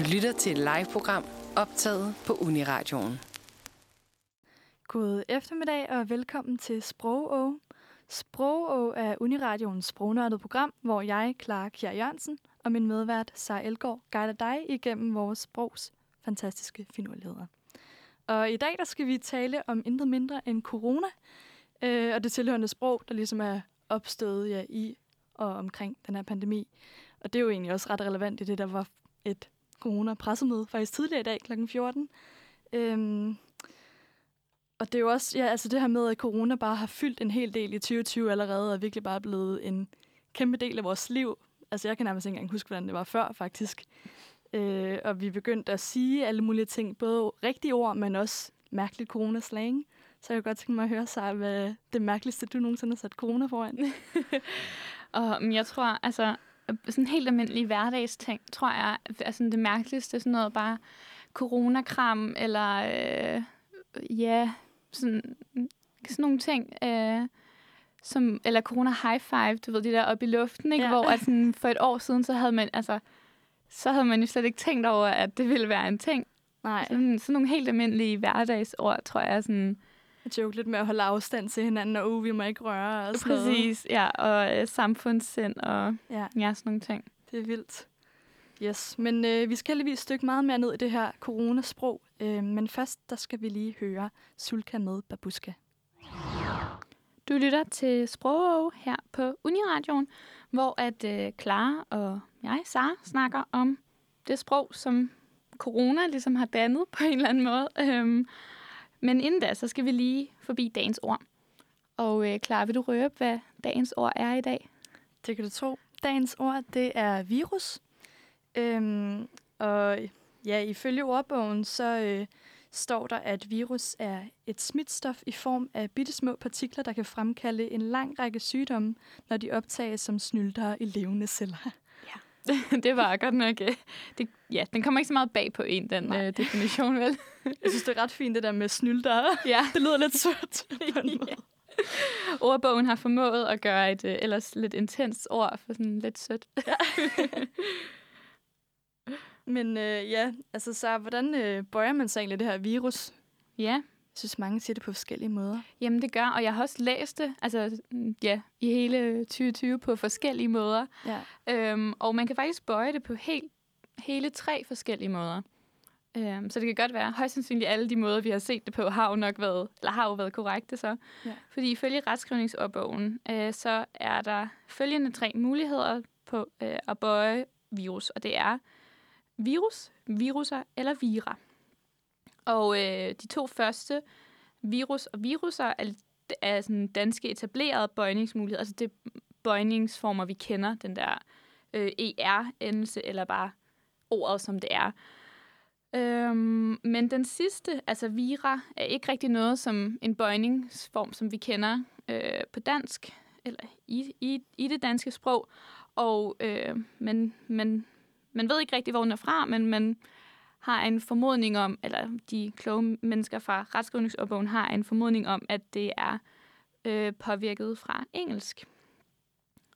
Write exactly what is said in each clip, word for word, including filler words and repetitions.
Du lytter til et live-program optaget på Uniradioen. God eftermiddag og velkommen til Sprogø. Sprogø er Uniradioens sprognørdede program, hvor jeg, Clara Kjær Jørgensen, og min medvært, Sarah Elgaard, guider dig igennem vores sprogs fantastiske finurligheder. Og i dag der skal vi tale om intet mindre end corona, øh, og det tilhørende sprog, der ligesom er opstået ja, i og omkring den her pandemi. Og det er jo egentlig også ret relevant i det, der var et corona-pressemøde faktisk tidligere i dag klokken fjorten. Øhm, og det er jo også ja, altså det her med, at corona bare har fyldt en hel del i tyve tyve allerede, og virkelig bare blevet en kæmpe del af vores liv. Altså jeg kan nærmest ikke engang huske, hvordan det var før faktisk. Øh, og vi er begyndt at sige alle mulige ting, både rigtige ord, men også mærkeligt coronaslang. Så jeg kunne godt tænke mig at høre, Sarah, hvad det mærkeligste, du nogensinde har sat corona foran. Og jeg tror, altså sådan helt almindelige hverdagsting, tror jeg, er sådan det mærkeligste, sådan noget bare coronakram, eller øh, ja, sådan, sådan nogle ting, øh, som, eller corona high five, du ved, de der oppe i luften, ikke? Ja. Hvor at sådan, for et år siden, så havde man, altså, så havde man jo slet ikke tænkt over, at det ville være en ting. Nej. Sådan, sådan nogle helt almindelige hverdagsord, tror jeg, sådan... Jeg joker lidt med at holde afstand til hinanden, og uh, vi må ikke røre og sådan. Præcis, ja, og øh, samfundssind og ja. ja, sådan nogle ting. Det er vildt. Yes, men øh, vi skal heldigvis dykke meget mere ned i det her coronasprog, øh, men først, der skal vi lige høre Sulka med Babuska. Du lytter til Sprogø her på Uniradioen, hvor at øh, Clara og jeg, Sarah, snakker om det sprog, som corona ligesom har dannet på en eller anden måde. Øh, Men inden da, så skal vi lige forbi dagens ord. Og øh, Clara, vil du røbe, hvad dagens ord er i dag? Det kan du tro. Dagens ord, det er virus. Øhm, og ja, ifølge ordbogen, så øh, står der, at virus er et smitstof i form af bittesmå partikler, der kan fremkalde en lang række sygdomme, når de optages som snylter i levende celler. Ja, det var godt nok... Øh, det, ja, den kommer ikke så meget bag på en, den øh, definition, vel? Jeg synes, det er ret fint, det der med snylder. Ja. Det lyder lidt sødt på en måde. Ordbogen har formået at gøre et øh, ellers lidt intenst ord for sådan lidt sødt. Ja. Men øh, ja, altså så hvordan øh, bøjer man sig egentlig det her virus? Ja. Jeg synes, mange siger det på forskellige måder. Jamen det gør, og jeg har også læst det altså, ja, i hele tyve tyve på forskellige måder. Ja. Øhm, og man kan faktisk bøje det på helt, hele tre forskellige måder. Så det kan godt være, højst sandsynligt alle de måder, vi har set det på, har jo nok været, eller har jo været korrekte så. Ja. Fordi ifølge retskrivningsordbogen, øh, så er der følgende tre muligheder på øh, at bøje virus, og det er virus, viruser eller vira. Og øh, de to første, virus og viruser, er, er sådan danske etablerede bøjningsmuligheder, altså det bøjningsformer, vi kender, den der øh, er-endelse, eller bare ordet, som det er. Øhm, men den sidste, altså vira, er ikke rigtig noget som en bøjningsform, som vi kender øh, på dansk, eller i, i, i det danske sprog, og øh, man, man, man ved ikke rigtig, hvor den er fra, men man har en formodning om, eller de kloge mennesker fra retskrivningsordbogen har en formodning om, at det er øh, påvirket fra engelsk,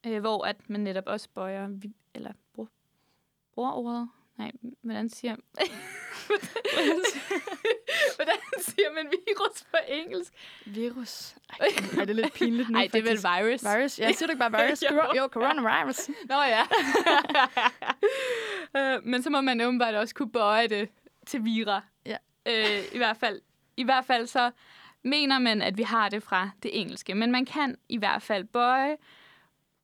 øh, hvor at man netop også bøjer, eller bruger ordet. Nej, hvordan siger hvordan siger man virus på engelsk? Virus. Ej, er det lidt pinligt nu? Nej, det er vel virus. Virus. Ja, siger du ikke bare virus? Cor- jo, coronavirus. Nå ja. uh, men så må man åbenbart også kunne bøje det til vira. Ja. Uh, I hvert fald. I hvert fald så mener man, at vi har det fra det engelske. Men man kan i hvert fald bøje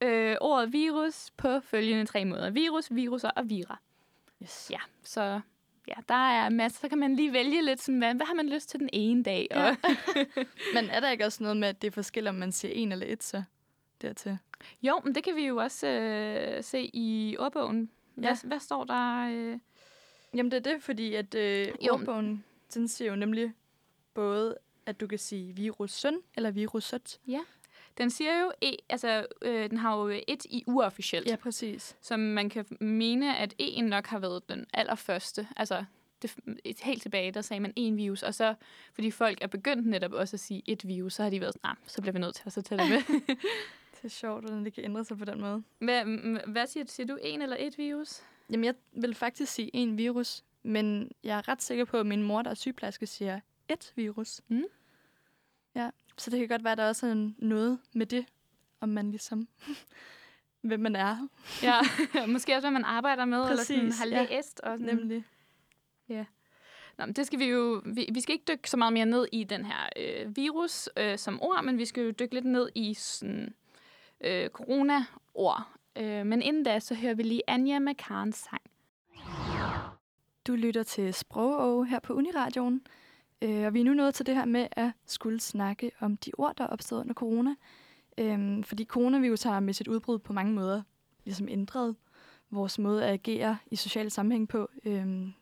uh, ordet virus på følgende tre måder. Virus, viruser og vira. Yes. Ja, så ja, der er masser. Så kan man lige vælge lidt sådan, hvad, hvad har man lyst til den ene dag? Og ja. Men er der ikke også noget med, at det er forskelligt, om man siger en eller et, så dertil? Jo, men det kan vi jo også øh, se i ordbogen. Hvad, ja. hvad står der? Øh... Jamen det er det, fordi at øh, ordbogen, den siger jo nemlig både, at du kan sige virusen eller virusset. Ja. Den siger jo, e, altså øh, den har jo et i uofficielt. Ja, præcis. Som man kan mene, at E'en nok har været den allerførste. Altså det, helt tilbage, der sagde man en virus. Og så, fordi folk er begyndt netop også at sige et virus, så har de været sådan, nah, så bliver vi nødt til at så tage det med. Det er sjovt, hvordan det kan ændre sig på den måde. Hvad, hvad siger du? Siger du en eller et virus? Jamen, jeg vil faktisk sige en virus, men jeg er ret sikker på, at min mor, der er sygeplejerske, siger et virus. Mm. Ja, så det kan godt være, at der også er noget med det, om man ligesom... hvem man er. Ja, måske også, hvad man arbejder med, præcis, eller sådan, har læst. Ja, og sådan. Nemlig. Ja. Nå, men det skal vi jo... Vi, vi skal ikke dykke så meget mere ned i den her øh, virus øh, som ord, men vi skal jo dykke lidt ned i sådan, øh, corona-ord. Øh, men inden da, så hører vi lige Anja med Karens sang. Du lytter til Sprogø her på Uniradioen, øh, og vi er nu nået til det her med at skulle snakke om de ord, der opstod under corona. Øhm, fordi coronavirus har med sit udbrud på mange måder ligesom ændret vores måde at agere i sociale sammenhæng på. Øhm,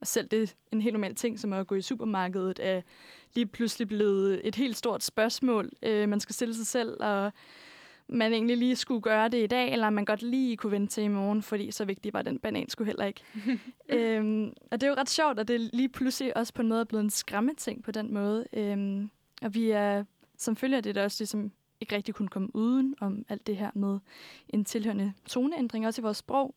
og selv det er en helt normal ting, som at gå i supermarkedet, er lige pludselig blevet et helt stort spørgsmål. Øh, man skal stille sig selv, og man egentlig lige skulle gøre det i dag, eller man godt lige kunne vente til i morgen, fordi så vigtig var den banan skulle heller ikke. øhm, og det er jo ret sjovt, at det lige pludselig også på en måde er blevet en skræmmeting på den måde. Øhm, og vi er som følger det der også ligesom... ikke rigtig kunne komme uden om alt det her med en tilhørende toneændring, også i vores sprog.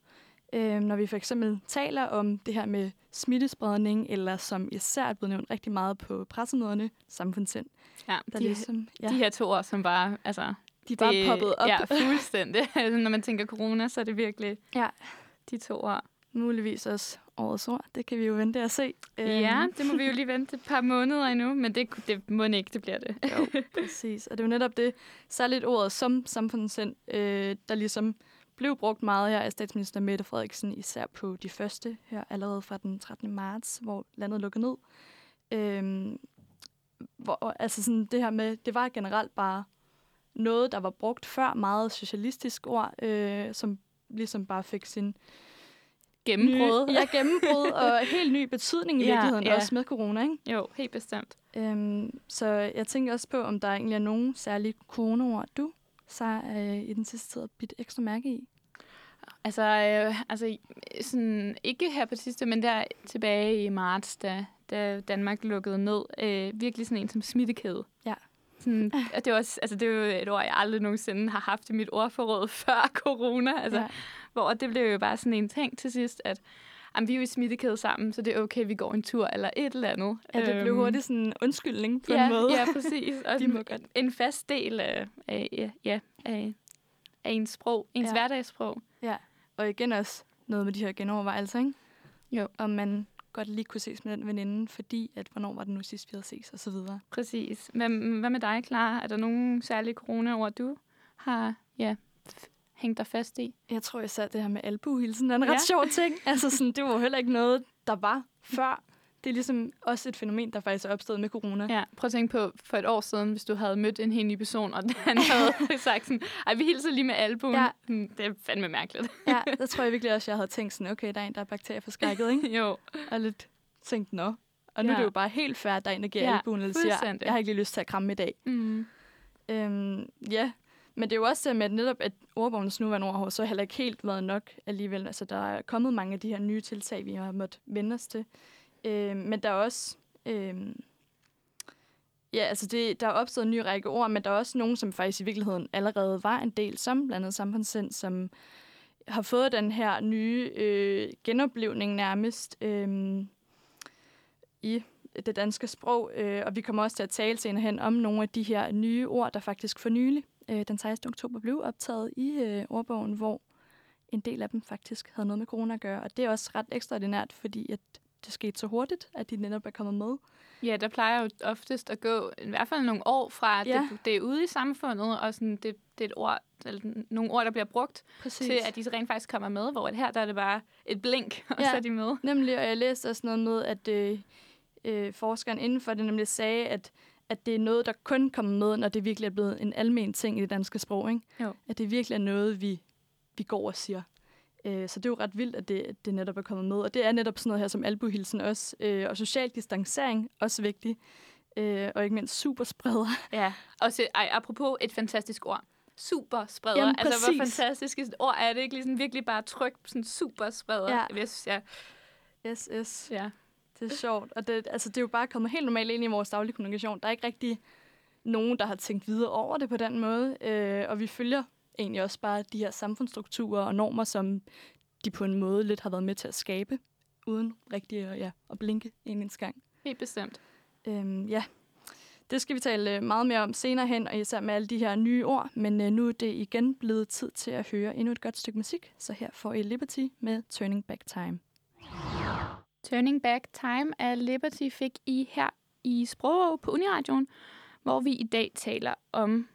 Øh, når vi for eksempel taler om det her med smittespredning, eller som især er blevet nævnt rigtig meget på pressemøderne, samfundssind. Ja, der de, ligesom, ja, de her to ord, som bare, altså, de bare det, poppet op. Ja, fuldstændig. Når man tænker corona, så er det virkelig ja. de to ord. Muligvis også årets ord. Det kan vi jo vente og se. Ja, det må vi jo lige vente et par måneder endnu, men det, det må ikke, det bliver det. Jo, præcis. Og det er jo netop det, særligt ordet som samfundssind, øh, der ligesom blev brugt meget her af statsminister Mette Frederiksen, især på de første her, allerede fra den trettende marts, hvor landet lukkede ned. Øh, hvor, altså sådan det her med, det var generelt bare noget, der var brugt før, meget socialistisk ord, øh, som ligesom bare fik sin... Gennembrud. Ny, ja, gennembrud og helt ny betydning i virkeligheden, ja, ja. også med corona, ikke? Jo, helt bestemt. Øhm, så jeg tænker også på, om der egentlig er nogen særlige coronaord, du så øh, i den sidste tid har bidt ekstra mærke i? Altså, øh, altså sådan, ikke her på det sidste, men der tilbage i marts, da, da Danmark lukkede ned, øh, virkelig sådan en som smittekæde. Ja. Sådan, og det, er også, altså, det er jo et ord, jeg aldrig nogensinde har haft i mit ordforråd før corona, altså, ja. hvor det blev jo bare sådan en ting til sidst, at jamen, vi er jo i smittekæde sammen, så det er okay, vi går en tur eller et eller andet. Ja, det blev hurtigt sådan en undskyldning på ja, en måde. Ja, præcis. Og en, en fast del af, af, ja, af, af ens sprog, ens ja. hverdagssprog. Ja, og igen også noget med de her genovervejelser, ikke? Jo. Og man... godt lige kunne ses med den veninde, fordi at hvornår var det nu sidst, vi havde ses, og så videre. Præcis. Hvad, hvad med dig, Clara? Er der nogen særlige coronaord, du har ja, f- hængt dig fast i? Jeg tror, jeg satte det her med albuehilsen. Det er en ja. ret sjov ting. altså, sådan, det var heller ikke noget, der var før. Det er ligesom også et fænomen, der faktisk er opstået med corona. Ja, prøv at tænke på for et år siden, hvis du havde mødt en helt ny person, og han havde sagt sådan, ej, vi hilser lige med albuen. Ja. Det er fandme mærkeligt. Ja, der tror jeg virkelig også, jeg havde tænkt sådan, okay, der er en, der er bakterieforskrækket, ikke? jo. Og lidt tænkt, nå. Og nu ja. er det jo bare helt fair, at der er en, der giver ja, albuen, eller siger, jeg har ikke lige lyst til at kramme i dag. Mm. Øhm, ja, men det er jo også det med, at netop at ordbogens nuværende ord har så heller ikke helt været nok alligevel. Altså, der er kommet mange af de her nye tiltag, vi har måttet vende os til. Øh, men der er også, øh, ja, altså det, der er opstået en ny række ord, men der er også nogen, som faktisk i virkeligheden allerede var en del, som blandt andet samfundssind, som har fået den her nye øh, genoplevning nærmest øh, i det danske sprog. Øh, og vi kommer også til at tale senere hen om nogle af de her nye ord, der faktisk for nylig, øh, den sekstende oktober, blev optaget i øh, ordbogen, hvor en del af dem faktisk havde noget med corona at gøre. Og det er også ret ekstraordinært, fordi at det skete så hurtigt, at de netop er kommet med. Ja, der plejer jo oftest at gå i hvert fald nogle år fra, at ja. det, det er ude i samfundet, og sådan, det, det er et ord, eller nogle ord, der bliver brugt, præcis. til at de rent faktisk kommer med, hvor her der er det bare et blink, og ja, så er de med. Nemlig, og jeg læste også noget med, at øh, øh, forskeren indenfor det nemlig sagde, at, at det er noget, der kun kommer med, når det virkelig er blevet en almen ting i det danske sprog, ikke? Jo. At det virkelig er noget, vi, vi går og siger. Så det er jo ret vildt, at det, at det netop er kommet med. Og det er netop sådan noget her som albuehilsen også. Øh, og social distancering, også vigtig. Øh, og ikke mindst superspreder. Ja, og så, ej, apropos et fantastisk ord. Superspreder. Jamen, altså, hvor fantastisk et ord er det, ikke? Ligesom virkelig bare tryk, sådan superspreder. Ja. Jeg synes, jeg... Yes, yes. Ja. Det er sjovt. Og det, altså, det er jo bare kommet helt normalt ind i vores daglige kommunikation. Der er ikke rigtig nogen, der har tænkt videre over det på den måde. Øh, og vi følger egentlig også bare de her samfundsstrukturer og normer, som de på en måde lidt har været med til at skabe, uden rigtig at, ja, at blinke en gang. Helt bestemt. Øhm, ja, det skal vi tale meget mere om senere hen, og især med alle de her nye ord. Men øh, nu er det igen blevet tid til at høre endnu et godt stykke musik, så her får I Liberty med Turning Back Time. Turning Back Time af Liberty fik I her i Sprogø på Uniradioen, hvor vi i dag taler om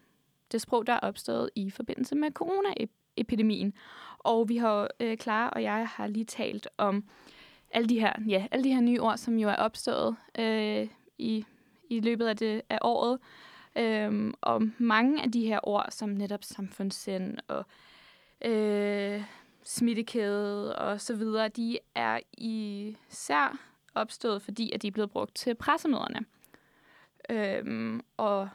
det sprog, der er opstået i forbindelse med coronaepidemien. Og vi har, øh, Clara og jeg har lige talt om alle de her, ja, alle de her nye ord, som jo er opstået øh, i, i løbet af, det, af året. Øh, og mange af de her ord, som netop samfundssind og øh, smittekæde og så videre, de er især opstået, fordi at de er blevet brugt til pressemøderne. Øhm, og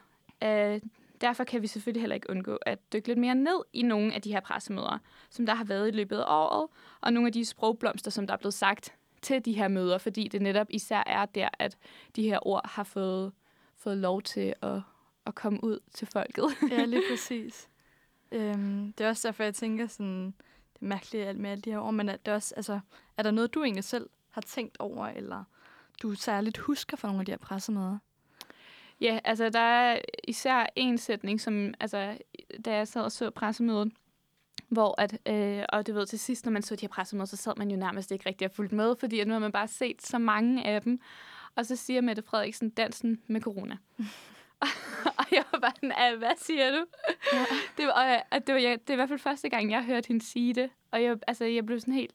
øh, derfor kan vi selvfølgelig heller ikke undgå at dykke lidt mere ned i nogle af de her pressemøder, som der har været i løbet af året, og nogle af de sprogblomster, som der er blevet sagt til de her møder, fordi det netop især er der, at de her ord har fået, fået lov til at, at komme ud til folket. Ja, lige præcis. øhm, det er også derfor, jeg tænker sådan, det er mærkeligt med alle de her ord, men er, det også, altså, er der noget, du egentlig selv har tænkt over, eller du særligt husker fra nogle af de her pressemøder? Ja, altså der er især en sætning, som altså, da jeg sad og så pressemødet, hvor at, øh, og du ved, til sidst, når man så de her pressemøder, så sad man jo nærmest ikke rigtig og fulgt med, fordi nu har man bare set så mange af dem. Og så siger Mette Frederiksen, dansen med corona. Og jeg var bare, hvad siger du? Ja. Det, var, og det, var, jeg, det var i hvert fald første gang, jeg hørte hende sige det. Og jeg, altså, jeg blev sådan helt,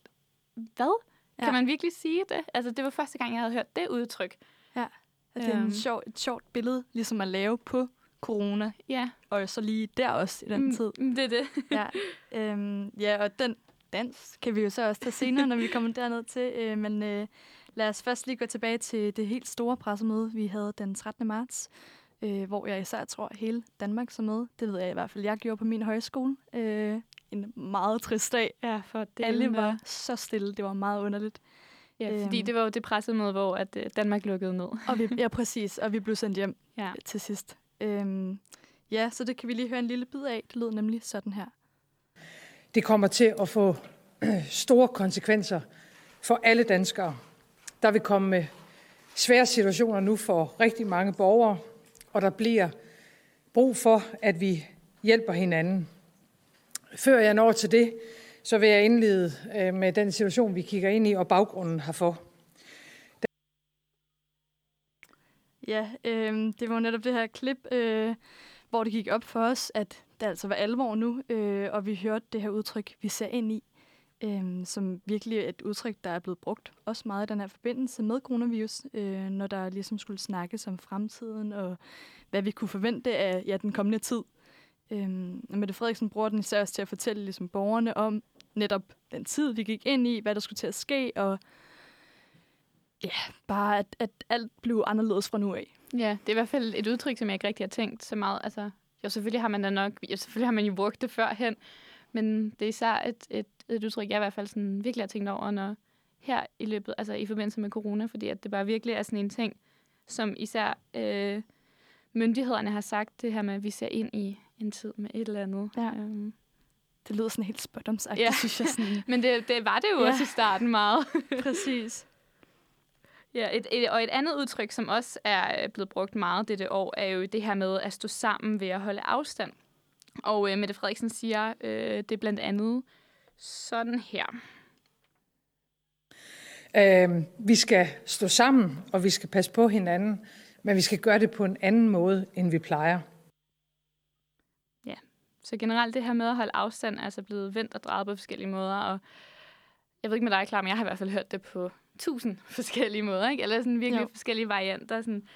hvad? Ja. Kan man virkelig sige det? Altså, det var første gang, jeg havde hørt det udtryk. Ja. Det er en sjov, et sjovt billede, ligesom at lave på corona. Ja. Og så lige der også i den mm, tid. Det er det. Ja. Øhm, ja, og den dans kan vi jo så også tage senere, når vi kommer derned til. Øh, men øh, lad os først lige gå tilbage til det helt store pressemøde, vi havde den trettende marts, øh, hvor jeg især tror, hele Danmark så med. Det ved jeg i hvert fald, jeg gjorde på min højskole. Øh, en meget trist dag. Ja, for det alle var med. Så stille. Det var meget underligt. Ja, fordi det var jo det pressemøde, hvor at Danmark lukkede ned. Og vi, ja, præcis. Og vi blev sendt hjem ja. til sidst. Øhm, ja, så det kan vi lige høre en lille bid af. Det lød nemlig sådan her. Det kommer til at få store konsekvenser for alle danskere. Der vil komme med svære situationer nu for rigtig mange borgere, og der bliver brug for, at vi hjælper hinanden. Før jeg når til det, så vil jeg indlede med den situation, vi kigger ind i, og baggrunden herfor. Ja, øh, det var netop det her klip, øh, hvor det gik op for os, at det altså var alvor nu, øh, og vi hørte det her udtryk, vi ser ind i, øh, som virkelig er et udtryk, der er blevet brugt også meget i den her forbindelse med coronavirus, øh, når der ligesom skulle snakkes om fremtiden, og hvad vi kunne forvente af ja, den kommende tid. Øhm, Mette Frederiksen bruger den især også til at fortælle ligesom, borgerne om netop den tid, vi gik ind i, hvad der skulle til at ske, og ja, bare at, at alt blev anderledes fra nu af. Ja, det er i hvert fald et udtryk, som jeg ikke rigtig har tænkt så meget. Altså, jo, selvfølgelig har man da nok, jo, selvfølgelig har man jo brugt det førhen, men det er især et, et, et udtryk, jeg i hvert fald sådan virkelig har tænkt over, når her i løbet, altså i forbindelse med corona, fordi at det bare virkelig er sådan en ting, som især øh, myndighederne har sagt, det her med, at vi ser ind i en tid med et eller andet. Ja. Um. Det lyder sådan helt spotdomsagtigt, ja. synes jeg. Sådan. Men det, det var det jo ja. også i starten meget. Præcis. Ja, et, et, og et andet udtryk, som også er blevet brugt meget dette år, er jo det her med at stå sammen ved at holde afstand. Og øh, Mette Frederiksen siger øh, det er blandt andet sådan her. Øh, vi skal stå sammen, og vi skal passe på hinanden, men vi skal gøre det på en anden måde, end vi plejer. Så generelt det her med at holde afstand er altså blevet vendt og drejet på forskellige måder, og jeg ved ikke med dig, Clara, men jeg har i hvert fald hørt det på tusind forskellige måder, ikke? Eller sådan virkelig jo. forskellige varianter, sådan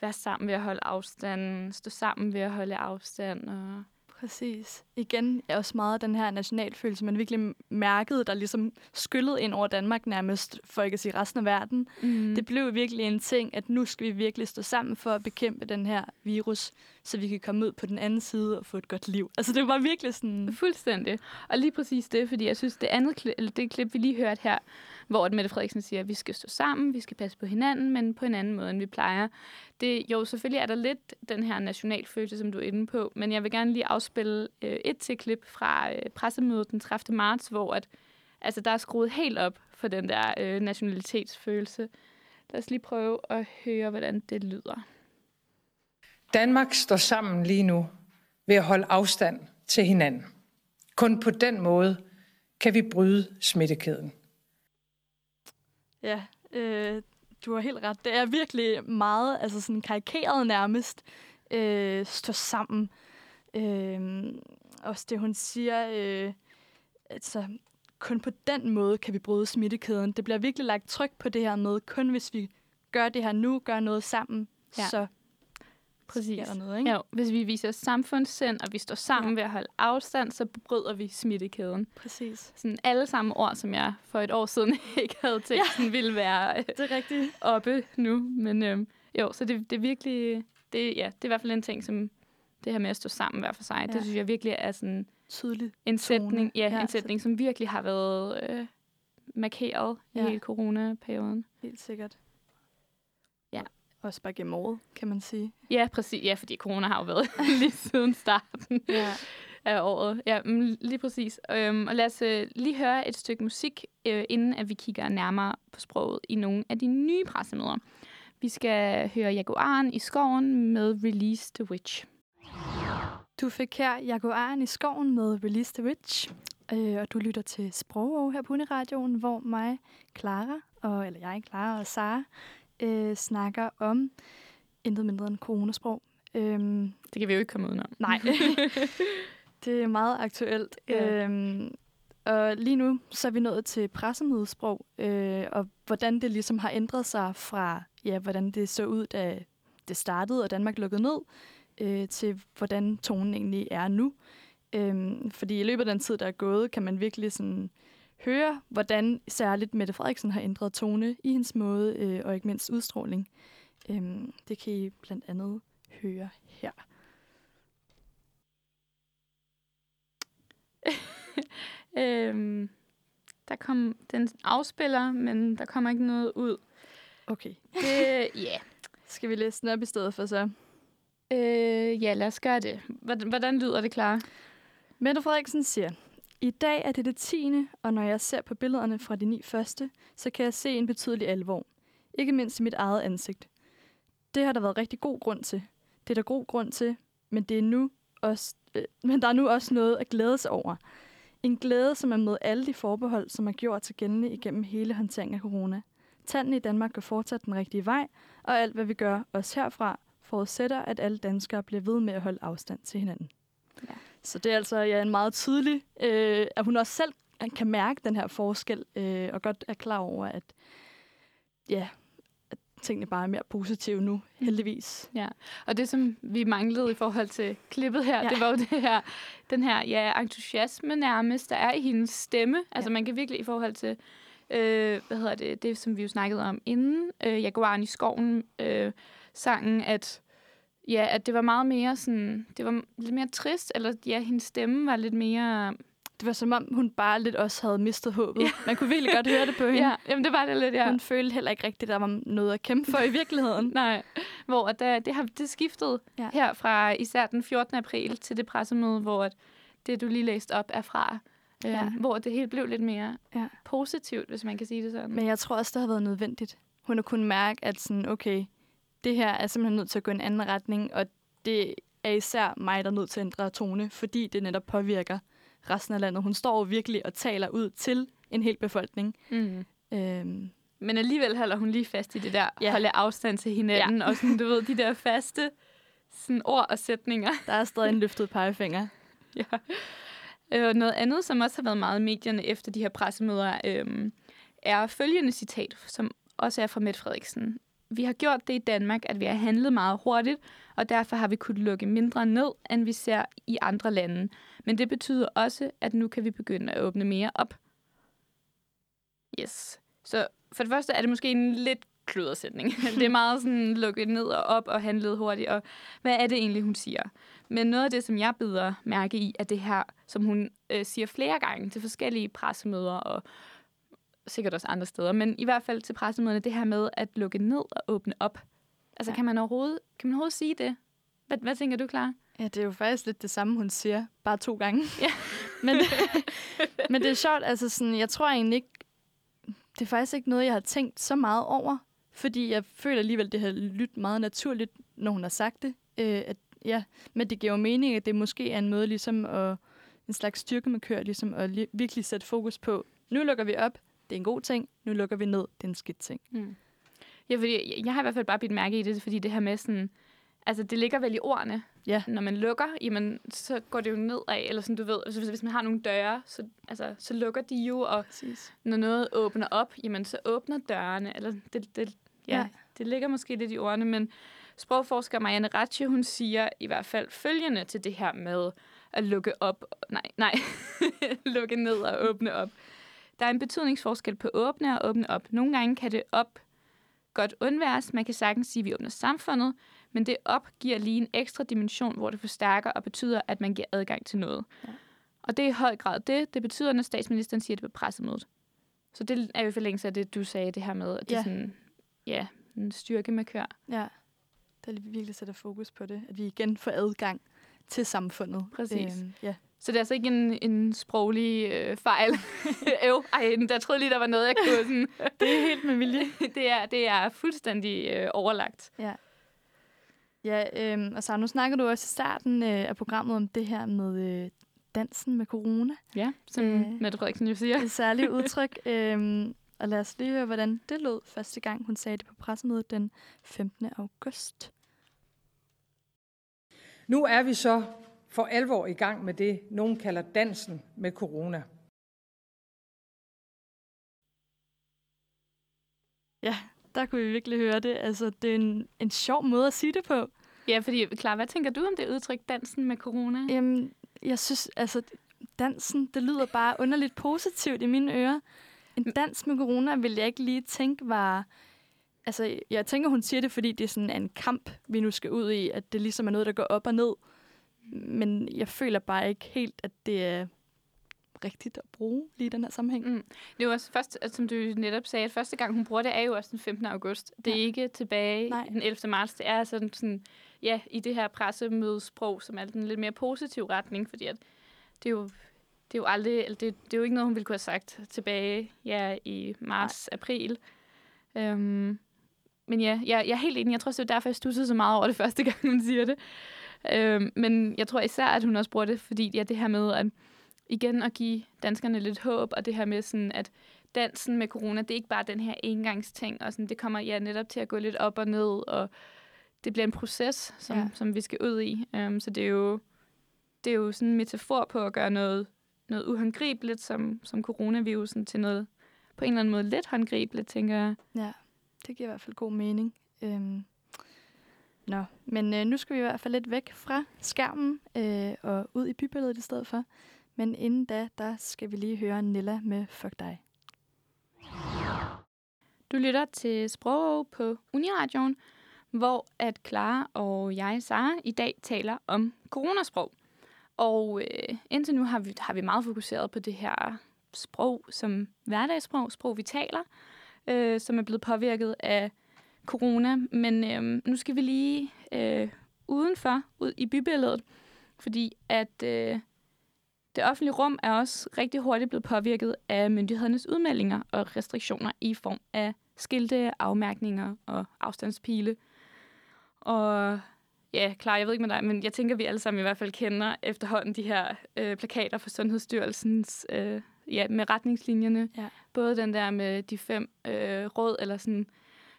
være sammen ved at holde afstand, stå sammen ved at holde afstand. Og præcis. Igen er også meget den her nationalfølelse, man virkelig mærkede, der ligesom skyllede ind over Danmark nærmest, for ikke at sige resten af verden. Mm. Det blev virkelig en ting, at nu skal vi virkelig stå sammen for at bekæmpe den her virus, så vi kan komme ud på den anden side og få et godt liv. Altså det var virkelig sådan fuldstændig. Og lige præcis det, fordi jeg synes, det andet klip, eller det klip, vi lige hørte her, hvor Mette Frederiksen siger, at vi skal stå sammen, vi skal passe på hinanden, men på en anden måde, end vi plejer. Det, jo, selvfølgelig er der lidt den her nationalfølelse, som du er inde på, men jeg vil gerne lige afspille øh, et til klip fra øh, pressemødet den tredivte marts, hvor at, Altså, der er skruet helt op for den der øh, nationalitetsfølelse. Lad os lige prøve at høre, hvordan det lyder. Danmark står sammen lige nu ved at holde afstand til hinanden. Kun på den måde kan vi bryde smittekæden. Ja, øh, du har helt ret. Det er virkelig meget, altså sådan karikeret nærmest, øh, stå sammen. Øh, også det, hun siger, øh, altså kun på den måde kan vi bryde smittekæden. Det bliver virkelig lagt tryk på det her med, kun hvis vi gør det her nu, gør noget sammen, ja. så Præcis. Sker der noget, ikke? Ja, hvis vi viser samfundssind, og vi står sammen ja. ved at holde afstand, så bryder vi smittekæden. Præcis. Sådan alle samme ord, som jeg for et år siden ikke havde tænkt, ja. ville være øh, det er rigtigt. oppe nu. Men øh, jo, så det, det er virkelig, det, ja, det er i hvert fald en ting, som det her med at stå sammen hver for sig, ja. det synes jeg virkelig er sådan tydelig en sætning, ja, ja, en sætning, som virkelig har været øh, markeret ja. i hele coronaperioden. Helt sikkert. Ja. Også bare gennem året, kan man sige. Ja, præcis. Ja, fordi corona har jo været lige siden starten ja. af året. Ja, lige præcis. Øhm, og lad os øh, lige høre et stykke musik, øh, inden at vi kigger nærmere på sproget i nogle af de nye pressemøder. Vi skal høre Jacob Arne i skoven med Release the Witch. Du fik her Jacob Arne i skoven med Release the Witch. Øh, og du lytter til Sprogø her på Uniradioen, hvor mig, Clara, og, eller jeg, Clara og Sarah, Øh, snakker om intet mindre end coronasprog. Øhm, det kan vi jo ikke komme udenom. Nej, det er meget aktuelt. Yeah. Øhm, og lige nu så er vi nået til pressemødesprog, øh, og hvordan det ligesom har ændret sig fra, ja, hvordan det så ud, da det startede, og Danmark lukkede ned, øh, til hvordan tonen egentlig er nu. Øhm, fordi i løbet af den tid, der er gået, kan man virkelig sådan høre, hvordan særligt Mette Frederiksen har ændret tone i hendes måde, øh, og ikke mindst udstråling. Øhm, det kan I blandt andet høre her. øhm, der kom den afspiller, men der kommer ikke noget ud. Okay. Ja. øh, yeah. Skal vi læse den op i stedet for så? Øh, ja, lad os gøre det. Hvordan, hvordan lyder det, Clara? Mette Frederiksen siger: I dag er det det tiende, og når jeg ser på billederne fra de ni første, så kan jeg se en betydelig alvor. Ikke mindst i mit eget ansigt. Det har der været rigtig god grund til. Det er der god grund til, men, det er nu også, øh, men der er nu også noget at glæde sig over. En glæde, som er med alle de forbehold, som er gjort til gældende igennem hele håndteringen af corona. Tallene i Danmark går fortsat den rigtige vej, og alt hvad vi gør, også herfra, forudsætter, at alle danskere bliver ved med at holde afstand til hinanden. Ja. Så det er altså ja, en meget tydelig, øh, at hun også selv kan mærke den her forskel, øh, og godt er klar over, at, ja, at tingene bare er mere positive nu, heldigvis. Ja, og det som vi manglede i forhold til klippet her, ja. det var jo det her, den her ja, entusiasme nærmest, der er i hendes stemme. Altså ja. man kan virkelig i forhold til, øh, hvad hedder det, det som vi jo snakkede om inden, øh, Jacob Arne i skoven, øh, sangen, at ja, at det var meget mere sådan, det var lidt mere trist, eller ja, hendes stemme var lidt mere... Det var som om, hun bare lidt også havde mistet håbet. Ja. Man kunne virkelig godt høre det på hende. Ja, jamen det var det lidt, ja. Hun følte heller ikke rigtigt, at der var noget at kæmpe for i virkeligheden. Nej, hvor at der, det har det skiftet ja. her fra især den fjortende april til det pressemøde, hvor at det, du lige læste op, er fra. Øh, ja. Hvor det hele blev lidt mere ja. positivt, hvis man kan sige det sådan. Men jeg tror også, det har været nødvendigt. Hun har kunnet mærke, at sådan, okay... Det her er simpelthen nødt til at gå i en anden retning, og det er især mig, der er nødt til at ændre tone, fordi det netop påvirker resten af landet. Hun står virkelig og taler ud til en hel befolkning. Mm. Øhm. Men alligevel holder hun lige fast i det der, ja. holde afstand til hinanden, ja. og sådan, du ved, de der faste sådan, ord og sætninger. Der er stadig en løftet pegefinger. ja. Øh, noget andet, som også har været meget i medierne efter de her pressemøder, øh, er følgende citat, som også er fra Mette Frederiksen. Vi har gjort det i Danmark, at vi har handlet meget hurtigt, og derfor har vi kunnet lukke mindre ned, end vi ser i andre lande. Men det betyder også, at nu kan vi begynde at åbne mere op. Yes. Så for det første er det måske en lidt kludersætning. Det er meget sådan lukket ned og op og handlet hurtigt, og hvad er det egentlig, hun siger? Men noget af det, som jeg bider mærke i, er det her, som hun øh, siger flere gange til forskellige pressemøder og sikkert også andre steder, men i hvert fald til pressemøderne, det her med at lukke ned og åbne op. Altså, ja. kan man overhovedet, kan man overhovedet sige det? Hvad, hvad tænker du, Clara? Ja, det er jo faktisk lidt det samme, hun siger, bare to gange. Ja. Men det, men det er sjovt, altså sådan, jeg tror egentlig ikke, det er faktisk ikke noget, jeg har tænkt så meget over, fordi jeg føler alligevel, det har lyttet meget naturligt, når hun har sagt det. Øh, at, ja, men det giver jo mening, at det måske er en måde ligesom at, en slags styrkemarkør, ligesom at li- virkelig sætte fokus på, nu lukker vi op, det er en god ting, nu lukker vi ned, det er en skidt ting. Mm. Ja, fordi jeg, jeg har i hvert fald bare bidt mærke i det, fordi det her med sådan, altså det ligger vel i ordene. Yeah. Når man lukker, jamen, så går det jo nedad, eller sådan, du ved, altså, hvis man har nogle døre, så, altså, så lukker de jo, og Precis. Når noget åbner op, jamen, så åbner dørene, eller det, det, ja, ja. Det ligger måske lidt i ordene, men sprogforsker Marianne Rathje, hun siger i hvert fald følgende til det her med at lukke op, nej, nej, lukke ned og åbne op. Der er en betydningsforskel på åbne og åbne op. Nogle gange kan det op godt undværes, man kan sagtens sige, at vi åbner samfundet, men det op giver lige en ekstra dimension, hvor det forstærker og betyder, at man giver adgang til noget. Ja. Og det er i høj grad det, det betyder, når statsministeren siger det på pressemødet. Så det er jo forlængelse af det, du sagde, det her med, at det ja. Er sådan, ja, en styrkemarkør. Ja, der virkelig sætter fokus på det, at vi igen får adgang til samfundet. Præcis. Øhm, ja. Så det er altså ikke en, en sproglig øh, fejl. Øv, ej, der troede lige, der var noget, jeg kunne sådan. Det er helt med vilje. det, er, det er fuldstændig øh, overlagt. Ja. Ja, øh, og så nu snakker du også i starten øh, af programmet om det her med øh, dansen med corona. Ja, som øh, Mette Frederiksen jo siger. Et særligt udtryk. Øh, og lad os lige høre, hvordan det lød første gang, hun sagde det på pressemødet den femtende august. Nu er vi så for alvor i gang med det, nogen kalder dansen med corona. Ja. Der kunne vi virkelig høre det. Altså, det er en, en sjov måde at sige det på. Ja, fordi, Clara, hvad tænker du om det udtryk, dansen med corona? Jamen, jeg synes, altså, dansen, det lyder bare underligt positivt i mine ører. En dans med corona ville jeg ikke lige tænke var. Altså, jeg tænker, hun siger det, fordi det er sådan en kamp, vi nu skal ud i, at det ligesom er noget, der går op og ned. Men jeg føler bare ikke helt, at det er rigtigt at bruge lige i den her sammenhæng. Mm. Det var også først, som du netop sagde, at første gang hun bruger det, er jo også den femtende august. Det er ja. Ikke tilbage Nej. Den ellevte marts. Det er sådan, sådan ja, i det her pressemødesprog, som er den lidt mere positive retning, fordi at det er jo, det er jo aldrig, det, det er jo ikke noget, hun ville kunne have sagt tilbage ja, i marts, Nej. April. Um, men ja, jeg, jeg er helt enig. Jeg tror, det er derfor, jeg stussede så meget over det første gang, hun siger det. Um, men jeg tror især, at hun også bruger det, fordi ja, det her med, at igen at give danskerne lidt håb, og det her med sådan, at dansen med corona, det er ikke bare den her engangsting, og sådan, det kommer ja netop til at gå lidt op og ned, og det bliver en proces, som, ja. Som vi skal ud i. Um, så det er, jo, det er jo sådan en metafor på at gøre noget, noget uhåndgribeligt, som, som coronavirusen, til noget på en eller anden måde lidt håndgribeligt, tænker jeg. Ja, det giver i hvert fald god mening. Øhm. Nå, men øh, nu skal vi i hvert fald lidt væk fra skærmen, øh, og ud i bybilledet i stedet for. Men inden da, der skal vi lige høre Nilla med Fuck dig. Du lytter til Sprogø på Uniradioen, hvor at Clara og jeg, Sarah, i dag taler om coronasprog. Og øh, indtil nu har vi, har vi meget fokuseret på det her sprog som hverdagssprog, sprog vi taler, øh, som er blevet påvirket af corona. Men øh, nu skal vi lige øh, udenfor, ud i bybilledet, fordi at Øh, det offentlige rum er også rigtig hurtigt blevet påvirket af myndighedernes udmeldinger og restriktioner i form af skilte, afmærkninger og afstandspile. Og ja, klar, jeg ved ikke med dig, men jeg tænker, vi alle sammen i hvert fald kender efterhånden de her øh, plakater fra Sundhedsstyrelsens, øh, ja, med retningslinjerne. Ja. Både den der med de fem øh, råd, eller sådan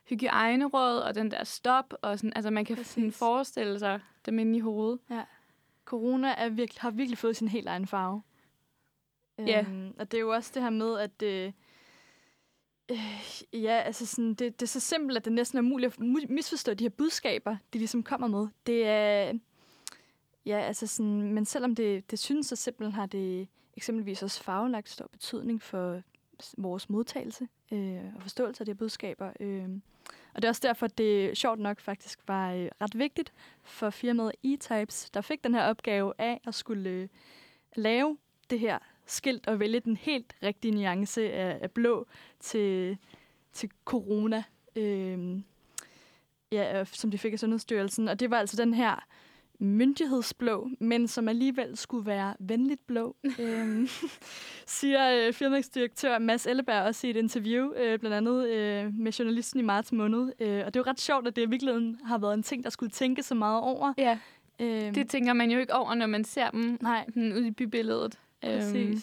hygiejneråd, og den der stop, og sådan, altså man kan sådan forestille sig dem inde i hovedet. Ja. Corona er virkelig, har virkelig fået sin helt egen farve. Ja. Øhm, og det er jo også det her med, at Øh, øh, ja, altså sådan, det, det er så simpelt, at det næsten er muligt at misforstå de her budskaber, de ligesom kommer med. Det er Ja, altså sådan, men selvom det, det synes så simpelt, har det eksempelvis også farvelagt stor betydning for vores modtagelse øh, og forståelse af de her budskaber. Øh. Og det er også derfor, at det sjovt nok faktisk var øh, ret vigtigt for firmaet e-Types, der fik den her opgave af at skulle øh, lave det her skilt og vælge den helt rigtige nuance af, af blå til, til corona, øh, ja, som de fik af Sundhedsstyrelsen. Og det var altså den her myndighedsblå, men som alligevel skulle være venligt blå, øh, siger øh, firmaksdirektør Mads Elleberg også i et interview, øh, blandt andet øh, med journalisten i marts måned. Øh, og det er jo ret sjovt, at det i virkeligheden har været en ting, der skulle tænke så meget over. Ja, øh, det tænker man jo ikke over, når man ser dem nej. Ude i bybilledet. Præcis. Øh.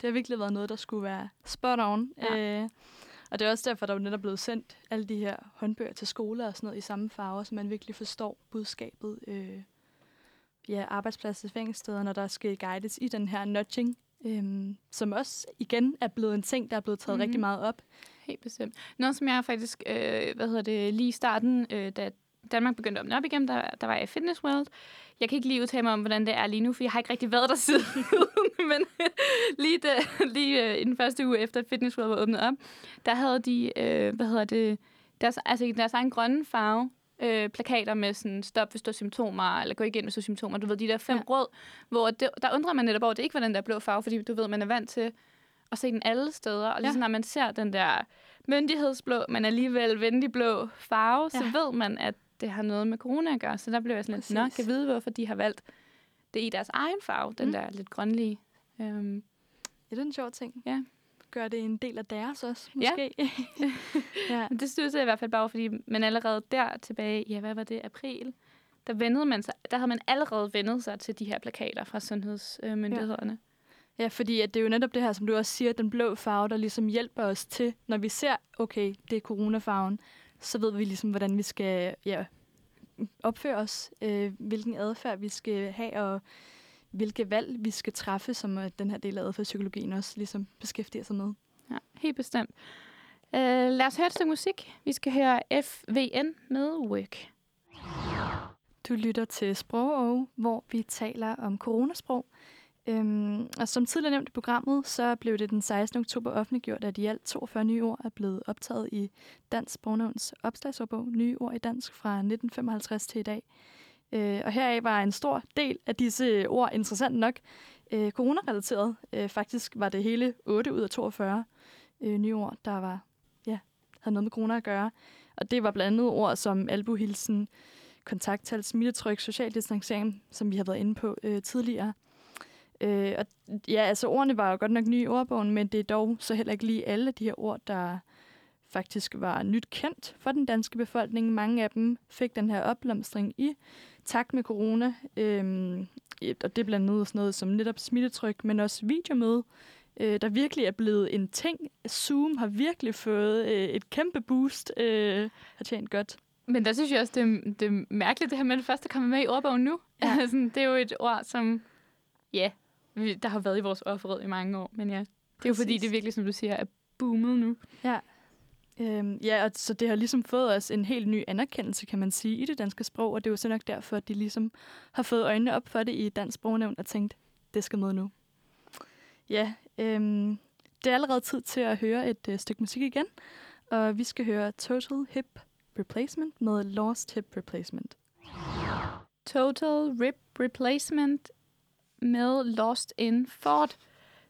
Det har virkelig været noget, der skulle være spot on. Ja. Øh, og det er også derfor, der er netop blevet sendt alle de her håndbøger til skoler og sådan noget i samme farver, så man virkelig forstår budskabet. Øh, ja, arbejdsplads til fængselssteder, når der skal guides i den her nudging, øhm, som også igen er blevet en ting, der er blevet taget mm-hmm. rigtig meget op. Helt bestemt. Noget, som jeg faktisk, øh, hvad hedder det, lige i starten, øh, da Danmark begyndte at åbne op igen, der, der var jeg i Fitness World. Jeg kan ikke lige udtale mig om, hvordan det er lige nu, for jeg har ikke rigtig været der siden, men lige, da, lige øh, i den første uge efter Fitness World var åbnet op, der havde de, øh, hvad hedder det, deres, altså deres egen grønne farve, Øh, plakater med sådan, stop hvis du har symptomer, eller gå igen hvis du har symptomer. Du ved, de der fem ja. Råd, hvor det, der undrer man netop over, det ikke var den der blå farve, fordi du ved, man er vant til at se den alle steder. Og ligesom ja. Når man ser den der myndighedsblå, men alligevel venlig blå farve, ja. Så ved man, at det har noget med corona at gøre. Så der blev jeg sådan lidt, nå, kan vide, hvorfor de har valgt det i deres egen farve, den mm. der lidt grønlige. Øhm. Ja, det er en sjov ting. Ja. Gør det en del af deres også, måske. Ja. ja. Det synes jeg i hvert fald bare, fordi man allerede der tilbage, ja, hvad var det, april, der vendede man sig, der havde man allerede vendet sig til de her plakater fra sundhedsmyndighederne. Ja, ja, fordi at det er jo netop det her, som du også siger, den blå farve, der ligesom hjælper os til, når vi ser, okay, det er coronafarven, så ved vi ligesom, hvordan vi skal ja, opføre os, øh, hvilken adfærd vi skal have, og hvilke valg vi skal træffe, som den her del af adfærdspsykologien også ligesom beskæftiger sig med. Ja, helt bestemt. Uh, lad os høre et stykke musik. Vi skal høre F V N med Work. Du lytter til Sprogø, hvor vi taler om coronasprog. Øhm, og som tidligere nævnt i programmet, så blev det den sekstende oktober offentliggjort, at i alt toogfyrre nye ord er blevet optaget i Dansk Sprognævns opslagsordbog, nye ord i dansk fra nitten femoghalvtreds til i dag. Øh, og heraf var en stor del af disse ord, interessant nok, øh, coronarelateret. Øh, faktisk var det hele otte ud af toogfyrre øh, nye ord, der var, ja, havde noget med corona at gøre. Og det var blandt andet ord som albuhilsen, kontakttal, smittetryk, social distancering, som vi har været inde på øh, tidligere. Øh, og ja, altså ordene var jo godt nok nye i ordbogen, men det er dog så heller ikke lige alle de her ord, der faktisk var nyt kendt for den danske befolkning. Mange af dem fik den her opblomstring i takt med corona, øhm, og det er blandt andet sådan noget som netop smittetryk, men også videomøde, øh, der virkelig er blevet en ting. Zoom har virkelig fået øh, et kæmpe boost, øh, har tjent godt. Men der synes jeg også, det er, det er mærkeligt, det her med det første, der kommer med i ordbogen nu. Ja. det er jo et ord, som ja, der har været i vores ordforråd i mange år, men ja, det er jo fordi, det er virkelig, som du siger, er boomet nu. Ja. Øhm, ja, og så det har ligesom fået os en helt ny anerkendelse, kan man sige, i det danske sprog, og det er jo så nok derfor, at de ligesom har fået øjnene op for det i Dansk Sprognævn og tænkt, det skal med nu. Ja, øhm, det er allerede tid til at høre et øh, stykke musik igen, og vi skal høre Total Hip Replacement med Lost Hip Replacement. Total Hip Replacement med Lost in Thought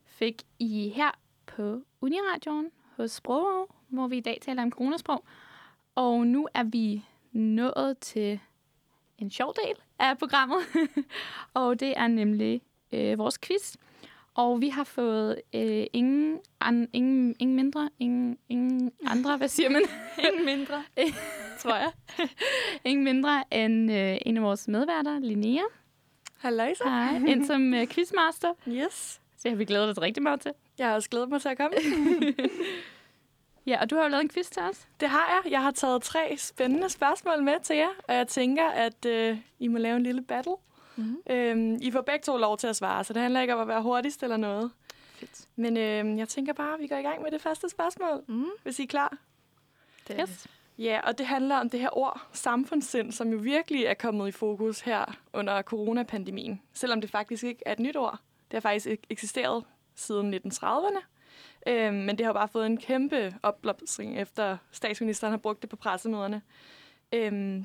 fik I her på Uniradioen hos Sprogø, hvor vi i dag taler om coronasprog. Og nu er vi nået til en sjov del af programmet, og det er nemlig øh, vores quiz. Og vi har fået øh, ingen, an, ingen, ingen mindre, ingen, ingen andre, hvad siger man? ingen mindre, tror jeg. ingen mindre end øh, en af vores medværter, Lenea. Halløj så. Hej, en som øh, quizmaster. Yes. Det har vi glædet os rigtig meget til. Jeg har også glædet mig til at komme. Ja, og du har jo lavet en quiz til os. Det har jeg. Jeg har taget tre spændende spørgsmål med til jer, og jeg tænker, at øh, I må lave en lille battle. Mm-hmm. Øhm, I får begge to lov til at svare, så det handler ikke om at være hurtigst eller noget. Fedt. Men øh, jeg tænker bare, at vi går i gang med det første spørgsmål, mm. hvis I er klar. Det er yes. Ja, og det handler om det her ord, samfundssind, som jo virkelig er kommet i fokus her under coronapandemien. Selvom det faktisk ikke er et nyt ord. Det har faktisk eksisteret siden nitten trediverne. Øhm, men det har bare fået en kæmpe opblomstring, efter statsministeren har brugt det på pressemøderne. Øhm,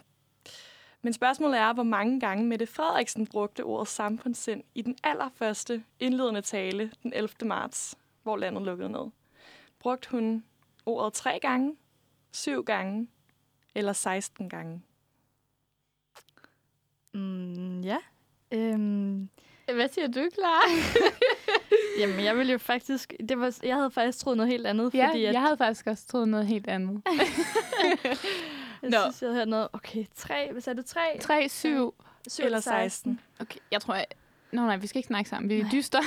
men spørgsmålet er, hvor mange gange Mette Frederiksen brugte ordet samfundssind i den allerførste indledende tale den ellevte marts, hvor landet lukkede ned. Brugte hun ordet tre gange, syv gange eller seksten gange? Mm, Ja. Øhm. Hvad siger du, Clara? Jamen, jeg ville jo faktisk... Det var, jeg havde faktisk troet noget helt andet. Ja, fordi at... jeg havde faktisk også troet noget helt andet. jeg no. synes, jeg havde hørt noget... Okay, tre... Hvad sagde du? Tre? Tre, syv... syv eller seksten. Okay, jeg tror... Jeg... Nå nej, vi skal ikke snakke sammen. Vi er dyster.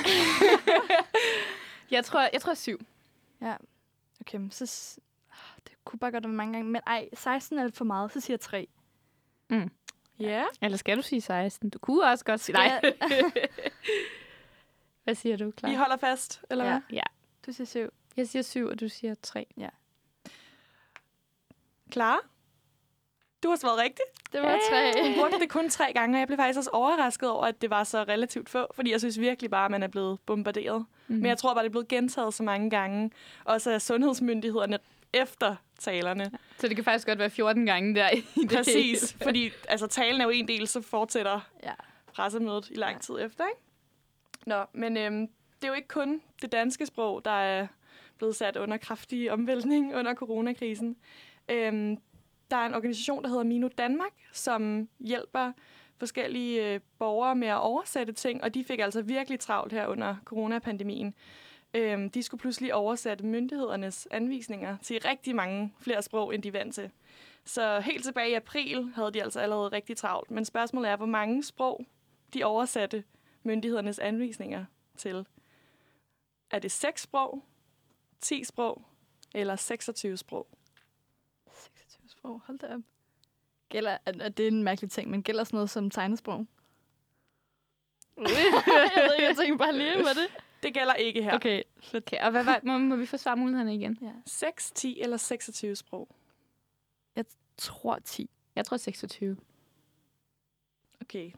jeg, tror, jeg tror syv. Ja. Okay, så... Det kunne bare godt være mange gange. Men ej, seksten er lidt for meget. Så siger jeg tre. Mm. Ja. Eller skal du sige seksten? Du kunne også godt sige nej. Hvad siger du, Clara? I holder fast, eller ja. Hvad? Ja. Du siger syv. Jeg siger syv, og du siger tre. Ja. Clara? Du har svaret rigtigt. Det var hey. tre. Du brugte det kun tre gange, og jeg blev faktisk også overrasket over, at det var så relativt få. Fordi jeg synes virkelig bare, at man er blevet bombarderet. Mm. Men jeg tror bare, det er blevet gentaget så mange gange. Også af sundhedsmyndighederne efter talerne. Så det kan faktisk godt være fjorten gange der i det. Præcis, fordi altså, talen er jo en del, så fortsætter ja. pressemødet i lang tid ja. efter, ikke? Nå, men øhm, det er jo ikke kun det danske sprog, der er blevet sat under kraftig omvæltning under coronakrisen. Øhm, der er en organisation, der hedder Mino Danmark, som hjælper forskellige øh, borgere med at oversætte ting, og de fik altså virkelig travlt her under coronapandemien. Øhm, de skulle pludselig oversætte myndighedernes anvisninger til rigtig mange flere sprog, end de vant til. Så helt tilbage i april havde de altså allerede rigtig travlt, men spørgsmålet er, hvor mange sprog de oversatte myndighedernes anvisninger til. Er det seks sprog, ti sprog eller seksogtyve sprog? seksogtyve sprog, hold da op. Gælder, og det er en mærkelig ting, men gælder sådan noget som tegnesprog? jeg ved ikke, jeg tænker bare lige med det. Det gælder ikke her. Okay, okay og hvad var, må, må vi få svarmulighederne igen? Ja. seks, ti eller seksogtyve sprog? Jeg tror ti. Jeg tror seksogtyve. Okay.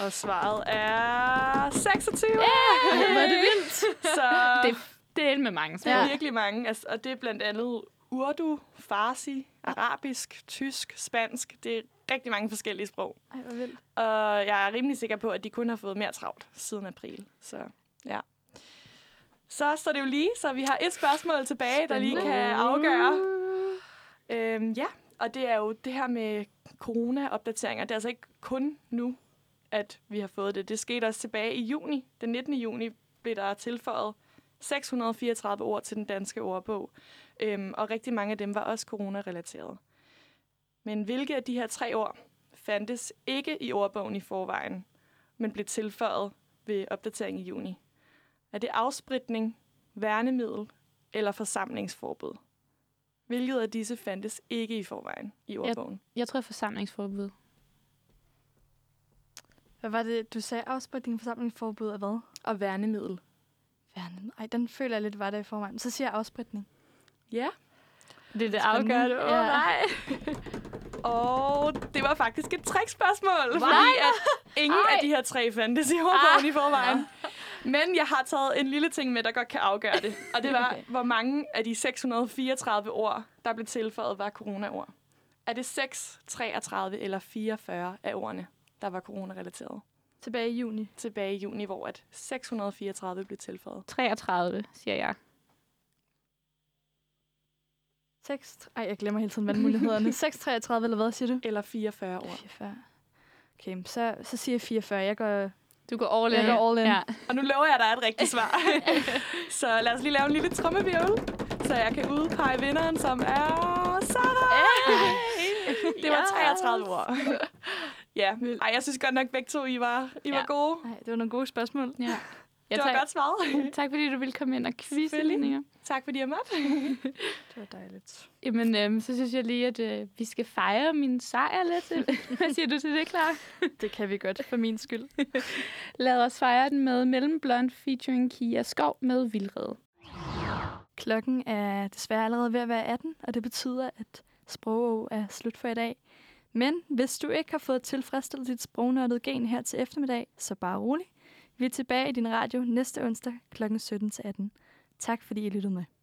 Og svaret er seksogtyve. Yeah! Hvor er det vildt. Så det, det er med mange sprog. Ja. Virkelig mange. Altså, og det er blandt andet urdu, farsi, arabisk, tysk, spansk. Det er rigtig mange forskellige sprog. Ej, hvor vildt. Og jeg er rimelig sikker på, at de kun har fået mere travlt siden april. Så ja. Så står det jo lige, så vi har et spørgsmål tilbage, der lige kan afgøre. Øhm, ja, og det er jo det her med corona-opdateringer. Det er altså ikke kun nu, at vi har fået det. Det skete også tilbage i juni. Den nittende juni blev der tilføjet seks hundrede og fireogtredive ord til den danske ordbog. Øhm, og rigtig mange af dem var også corona-relaterede. Men hvilke af de her tre ord fandtes ikke i ordbogen i forvejen, men blev tilføjet ved opdatering i juni? Er det afspritning, værnemiddel eller forsamlingsforbud? Hvilket af disse fandtes ikke i forvejen i ordbogen? Jeg, jeg tror forsamlingsforbud. Hvad var det, du sagde? Afspritning, forsamlingsforbud og hvad? Og værnemiddel. Værnemiddel? Ej, den føler jeg lidt, var der i forvejen. Så siger jeg afspritning. Ja. Det er det afgørende. Åh, ja. Nej. Og det var faktisk et trickspørgsmål, fordi at ingen Ej. af de her tre fandtes i ordbogen ah. i forvejen. Men jeg har taget en lille ting med, der godt kan afgøre det. Og det var, hvor mange af de seks hundrede og fireogtredive ord, der blev tilføjet, var corona-ord. Er det seks, treogtredive eller fireogfyrre af ordene, der var corona-relateret? Tilbage i juni. Tilbage i juni, hvor at seks hundrede og fireogtredive blev tilføjet. treogtredive, siger jeg. seks, ej, jeg glemmer hele tiden valgmulighederne. seks treogtredive eller hvad, siger du? Eller fireogfyrre ord. fireogfyrre. Okay, så, så siger jeg fireogfyrre. Jeg går... Du går all in. Jeg går all in. Ja. Og nu lover jeg, at der er et rigtigt svar. Så lad os lige lave en lille trummevivl, så jeg kan udpege vinderen, som er Sarah! Hey. Det var treogtredive ord. Ja, ej, jeg synes godt nok begge to, I var, I ja. var gode. Ej, det var nogle gode spørgsmål. Ja. Det var tak. Godt svaret. Tak fordi du ville komme ind og kvise, Lenea. Tak fordi jeg måtte. Det var dejligt. Jamen, øhm, så synes jeg lige, at øh, vi skal fejre min sejr lidt. Hvad siger du til det, Clara? Det kan vi godt, for min skyld. Lad os fejre den med Mellemblond featuring Kia Skov med Vildrede. Klokken er desværre allerede ved at være atten, og det betyder, at Sprogø er slut for i dag. Men hvis du ikke har fået tilfredsstillet dit sprognørdede gen her til eftermiddag, så bare rolig. Vi er tilbage i din radio næste onsdag klokken sytten til atten. Tak fordi I lyttede med.